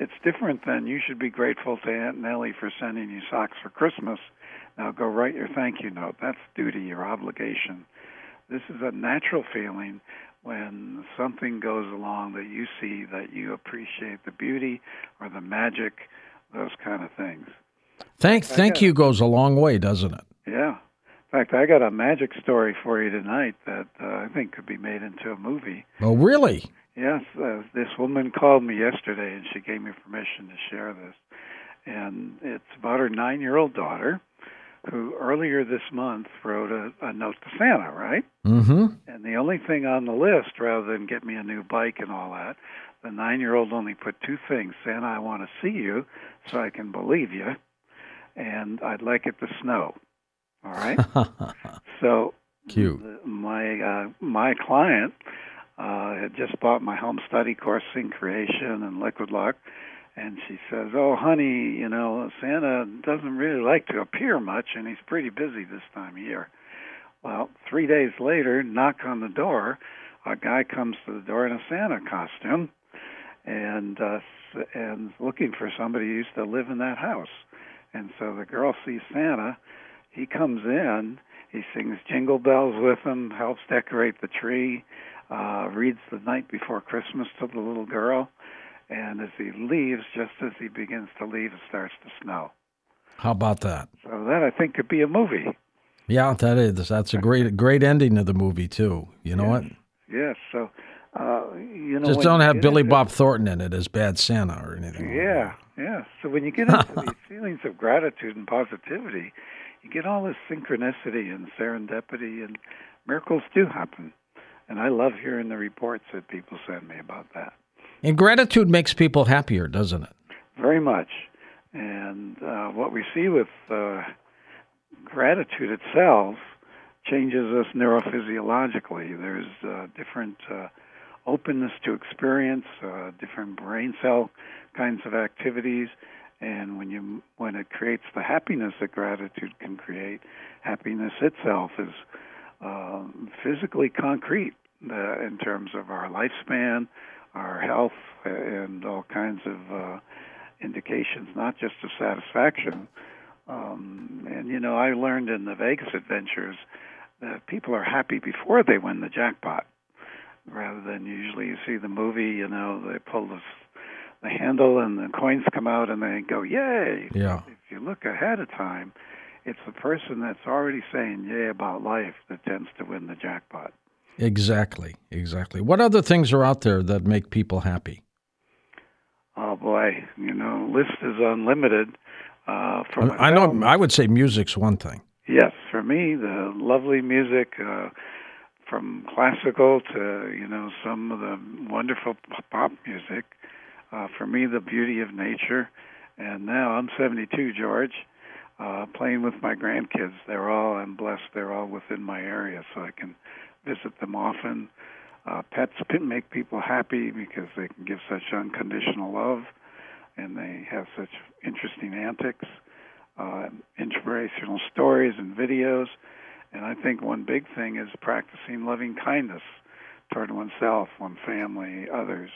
it's different than you should be grateful to Aunt Nellie for sending you socks for Christmas. Now go write your thank you note. That's duty, your obligation. This is a natural feeling when something goes along that you see, that you appreciate the beauty or the magic, those kind of things. Thank you goes a long way, doesn't it? Yeah. In fact, I got a magic story for you tonight that I think could be made into a movie. Oh, really? Yes. This woman called me yesterday, and she gave me permission to share this. And it's about her 9-year-old daughter, who earlier this month wrote a note to Santa, right? Mm-hmm. And the only thing on the list, rather than get me a new bike and all that, the 9-year-old only put two things. Santa, I want to see you so I can believe you, and I'd like it to snow. All right. So cute. My client had just bought my home study course, Sync Creation and Liquid Luck, And she says, oh, honey, you know, Santa doesn't really like to appear much, and he's pretty busy this time of year. Well, 3 days later, knock on the door. A guy comes to the door in a Santa costume and looking for somebody who used to live in that house. And so the girl sees Santa. He comes in. He sings Jingle Bells with him, helps decorate the tree, reads The Night Before Christmas to the little girl. And as he leaves, just as he begins to leave, it starts to snow. How about that? So that, I think, could be a movie. Yeah, that is. That's a great ending of the movie, too. You know what? Yes. So, you know, just don't have Billy Bob Thornton in it as Bad Santa or anything. Yeah, yeah. So when you get into these feelings of gratitude and positivity, you get all this synchronicity and serendipity, and miracles do happen. And I love hearing the reports that people send me about that. And gratitude makes people happier, doesn't it? Very much. And what we see with gratitude itself changes us neurophysiologically. There's different openness to experience, different brain cell kinds of activities. And when it creates the happiness that gratitude can create, happiness itself is physically concrete in terms of our lifespan, our health, and all kinds of indications, not just of satisfaction. And, you know, I learned in the Vegas adventures that people are happy before they win the jackpot, rather than usually you see the movie, you know, they pull the handle and the coins come out and they go, yay! Yeah. If you look ahead of time, it's the person that's already saying yay about life that tends to win the jackpot. Exactly, exactly. What other things are out there that make people happy? Oh, boy. You know, list is unlimited. I know. I would say music's one thing. Yes. For me, the lovely music from classical to, you know, some of the wonderful pop music. For me, the beauty of nature. And now I'm 72, George. Playing with my grandkids. I'm blessed. They're all within my area, so I can visit them often. Pets make people happy because they can give such unconditional love, and they have such interesting antics, inspirational stories and videos. And I think one big thing is practicing loving kindness toward oneself, one's family, others.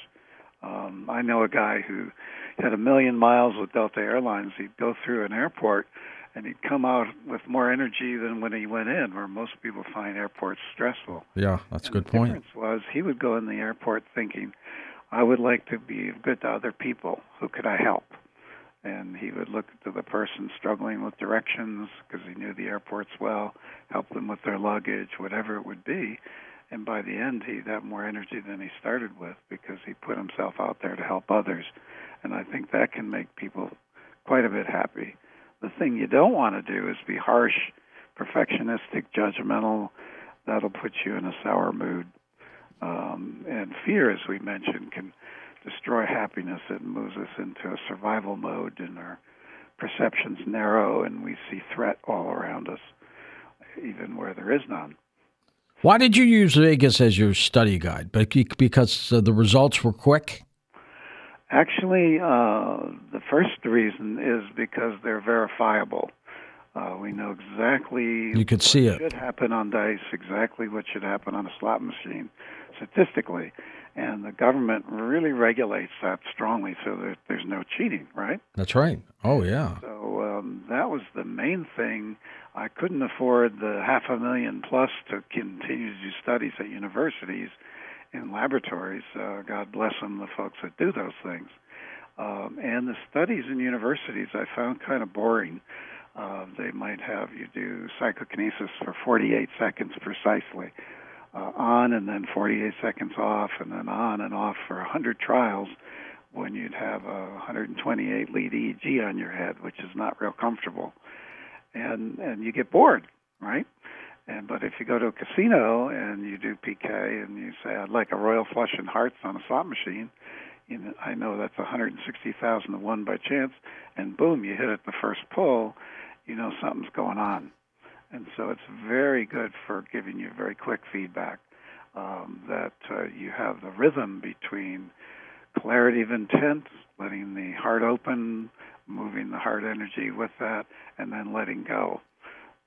I know a guy who had 1,000,000 miles with Delta Airlines. He'd go through an airport, and he'd come out with more energy than when he went in, where most people find airports stressful. Yeah, that's a good point. The difference was he would go in the airport thinking, I would like to be good to other people. Who could I help? And he would look to the person struggling with directions because he knew the airports well, help them with their luggage, whatever it would be. And by the end, he'd have more energy than he started with because he put himself out there to help others. And I think that can make people quite a bit happy. The thing you don't want to do is be harsh, perfectionistic, judgmental. That'll put you in a sour mood. And fear, as we mentioned, can destroy happiness. It moves us into a survival mode, and our perceptions narrow, and we see threat all around us, even where there is none. Why did you use Vegas as your study guide? Because the results were quick? Actually, the first reason is because they're verifiable. We know exactly what should happen on dice, exactly what should happen on a slot machine statistically. And the government really regulates that strongly so that there's no cheating, right? That's right. Oh, yeah. So that was the main thing. I couldn't afford the $500,000 plus to continue to do studies at universities and laboratories. God bless them, the folks that do those things. And the studies in universities I found kind of boring. They might have you do psychokinesis for 48 seconds precisely, on and then 48 seconds off, and then on and off for 100 trials when you'd have a 128 lead EEG on your head, which is not real comfortable. And you get bored, right? But if you go to a casino and you do PK and you say, I'd like a royal flush and hearts on a slot machine, I know that's 160,000 to one by chance, and boom, you hit it the first pull, you know something's going on. And so it's very good for giving you very quick feedback that you have the rhythm between clarity of intent, letting the heart open, moving the heart energy with that, and then letting go.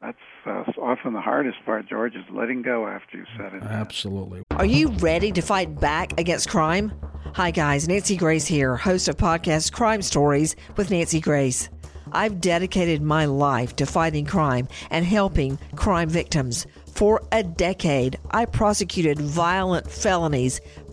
That's often the hardest part, George, is letting go after you've said it. Absolutely. Are you ready to fight back against crime? Hi, guys. Nancy Grace here, host of podcast Crime Stories with Nancy Grace. I've dedicated my life to fighting crime and helping crime victims. For a decade, I prosecuted violent felonies,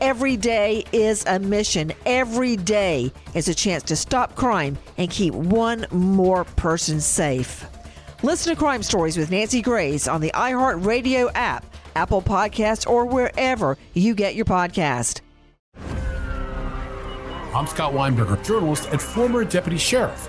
Every day is a mission. Every day is a chance to stop crime and keep one more person safe. Listen to Crime Stories with Nancy Grace on the iHeartRadio app, Apple Podcasts, or wherever you get your podcast. I'm Scott Weinberger, journalist and former deputy sheriff.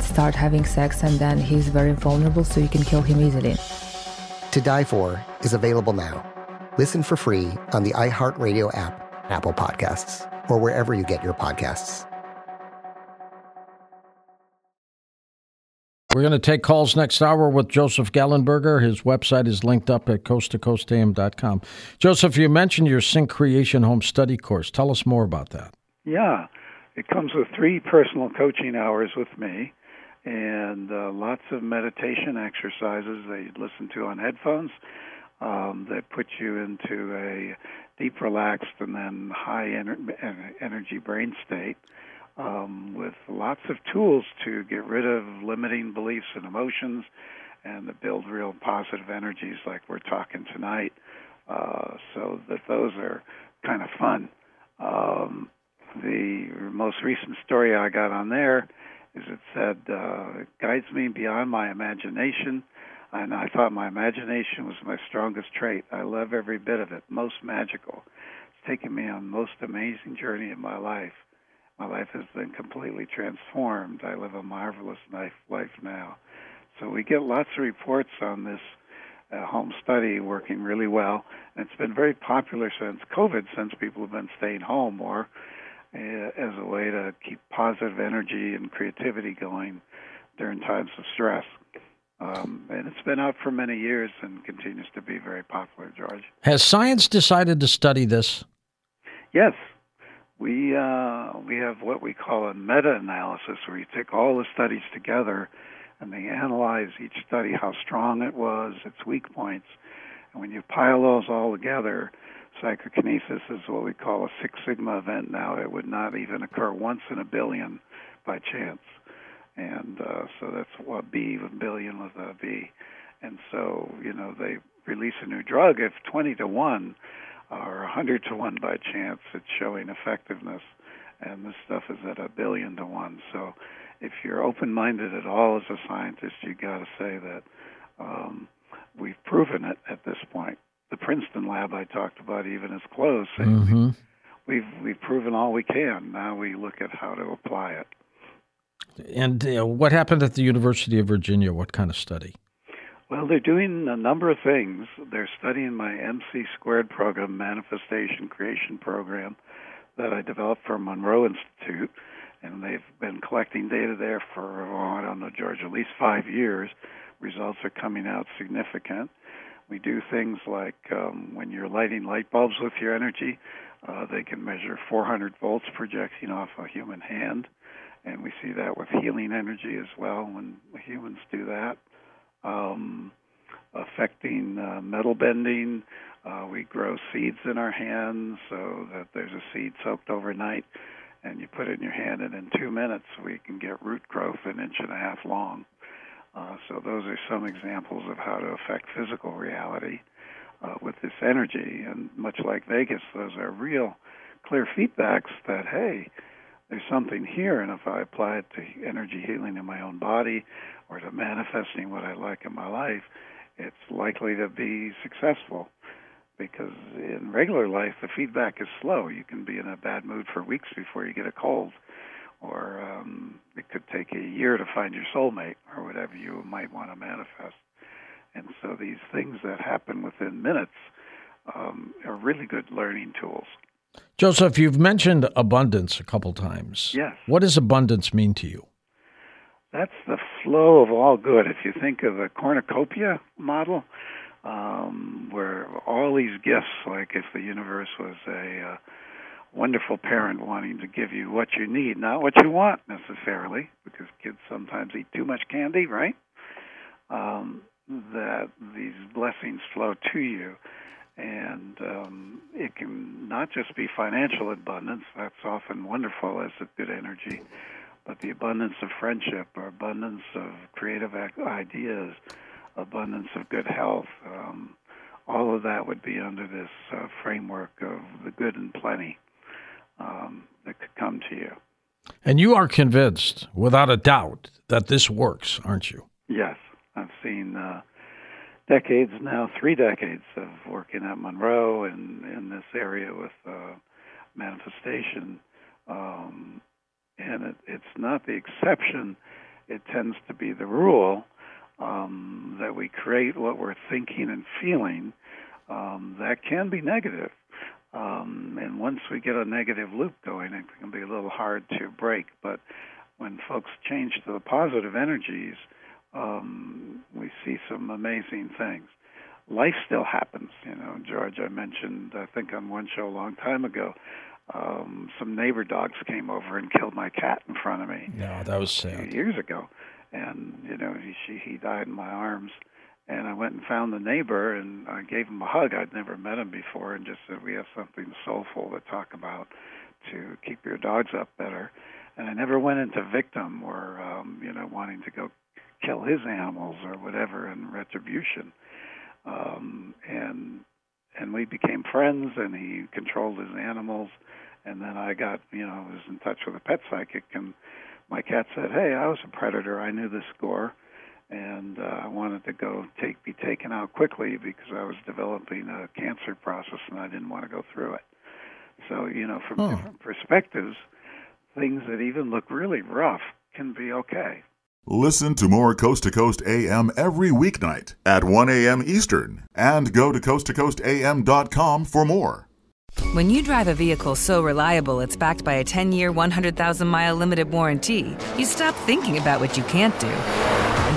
start having sex, and then he's very vulnerable, so you can kill him easily. To Die For is available now. Listen for free on the iHeartRadio app, Apple Podcasts, or wherever you get your podcasts. We're going to take calls next hour with Joseph Gallenberger. His website is linked up at coasttocoastam.com. Joseph, you mentioned your Sync Creation Home Study Course. Tell us more about that. Yeah. It comes with 3 personal coaching hours with me and lots of meditation exercises that you listen to on headphones that put you into a deep, relaxed, and then high energy brain state. With lots of tools to get rid of limiting beliefs and emotions and to build real positive energies like we're talking tonight, so that those are kind of fun. The most recent story I got on there is it said, it guides me beyond my imagination, and I thought my imagination was my strongest trait. I love every bit of it, most magical. It's taken me on the most amazing journey of my life. My life has been completely transformed. I live a marvelous life now. So we get lots of reports on this home study working really well. And it's been very popular since COVID, since people have been staying home more as a way to keep positive energy and creativity going during times of stress. And it's been out for many years and continues to be very popular, George. Has science decided to study this? Yes. We have what we call a meta-analysis, where you take all the studies together and they analyze each study, how strong it was, its weak points. And when you pile those all together, psychokinesis is what we call a Six Sigma event now. It would not even occur once in a billion by chance. And so that's what B, a billion with a B. And so, you know, they release a new drug. If 20 to 1 or 100 to 1 by chance, it's showing effectiveness. And this stuff is at a billion to 1. So if you're open-minded at all as a scientist, you've got to say that we've proven it at this point. The Princeton lab I talked about even is closed. Mm-hmm. We've proven all we can. Now we look at how to apply it. And what happened at the University of Virginia? What kind of study? Well, they're doing a number of things. They're studying my MC Squared program, Manifestation Creation Program, that I developed for Monroe Institute. And they've been collecting data there for, oh, I don't know, George, at least 5 years. Results are coming out significant. We do things like when you're lighting light bulbs with your energy, they can measure 400 volts projecting off a human hand. And we see that with healing energy as well when humans do that. Affecting metal bending, we grow seeds in our hands so that there's a seed soaked overnight, and you put it in your hand, and in 2 minutes we can get root growth an inch and a half long. So those are some examples of how to affect physical reality with this energy. And much like Vegas, those are real clear feedbacks that, hey, there's something here, and if I apply it to energy healing in my own body or to manifesting what I like in my life, it's likely to be successful. Because in regular life, the feedback is slow. You can be in a bad mood for weeks before you get a cold, or it could take a year to find your soulmate or whatever you might want to manifest. And so these things that happen within minutes are really good learning tools. Joseph, you've mentioned abundance a couple times. Yes. What does abundance mean to you? That's the flow of all good. If you think of the cornucopia model, where all these gifts, like if the universe was a wonderful parent wanting to give you what you need, not what you want necessarily, because kids sometimes eat too much candy, right? That these blessings flow to you. And it can not just be financial abundance, that's often wonderful as a good energy, but the abundance of friendship or abundance of creative ideas, abundance of good health, all of that would be under this framework of the good and plenty that could come to you. And you are convinced, without a doubt, that this works, aren't you? Yes. I've seen... decades now, 3 decades of working at Monroe and in this area with manifestation. And it's not the exception. It tends to be the rule that we create what we're thinking and feeling. That can be negative. And once we get a negative loop going, it can be a little hard to break. But when folks change to the positive energies, we see some amazing things. Life still happens. You know, George, I mentioned, I think on one show a long time ago, some neighbor dogs came over and killed my cat in front of me. No, that was sad. A few years ago. And, you know, he died in my arms. And I went and found the neighbor, and I gave him a hug. I'd never met him before, and just said, we have something soulful to talk about to keep your dogs up better. And I never went into victim or, you know, wanting to go kill his animals or whatever in retribution. And we became friends, and he controlled his animals. And then I got, you know, was in touch with a pet psychic, and my cat said, hey, I was a predator. I knew the score, and I wanted to be taken out quickly because I was developing a cancer process, and I didn't want to go through it. So, you know, from different perspectives, things that even look really rough can be okay. Listen to more Coast to Coast AM every weeknight at 1 a.m. Eastern and go to coasttocoastam.com for more. When you drive a vehicle so reliable it's backed by a 10-year, 100,000-mile limited warranty, you stop thinking about what you can't do and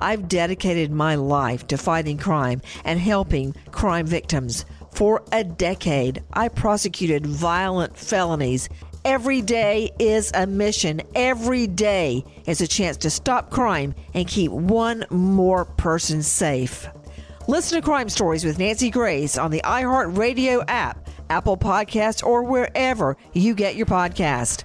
I've dedicated my life to fighting crime and helping crime victims. For a decade, I prosecuted violent felonies. Every day is a mission. Every day is a chance to stop crime and keep one more person safe. Listen to Crime Stories with Nancy Grace on the iHeartRadio app, Apple Podcasts, or wherever you get your podcast.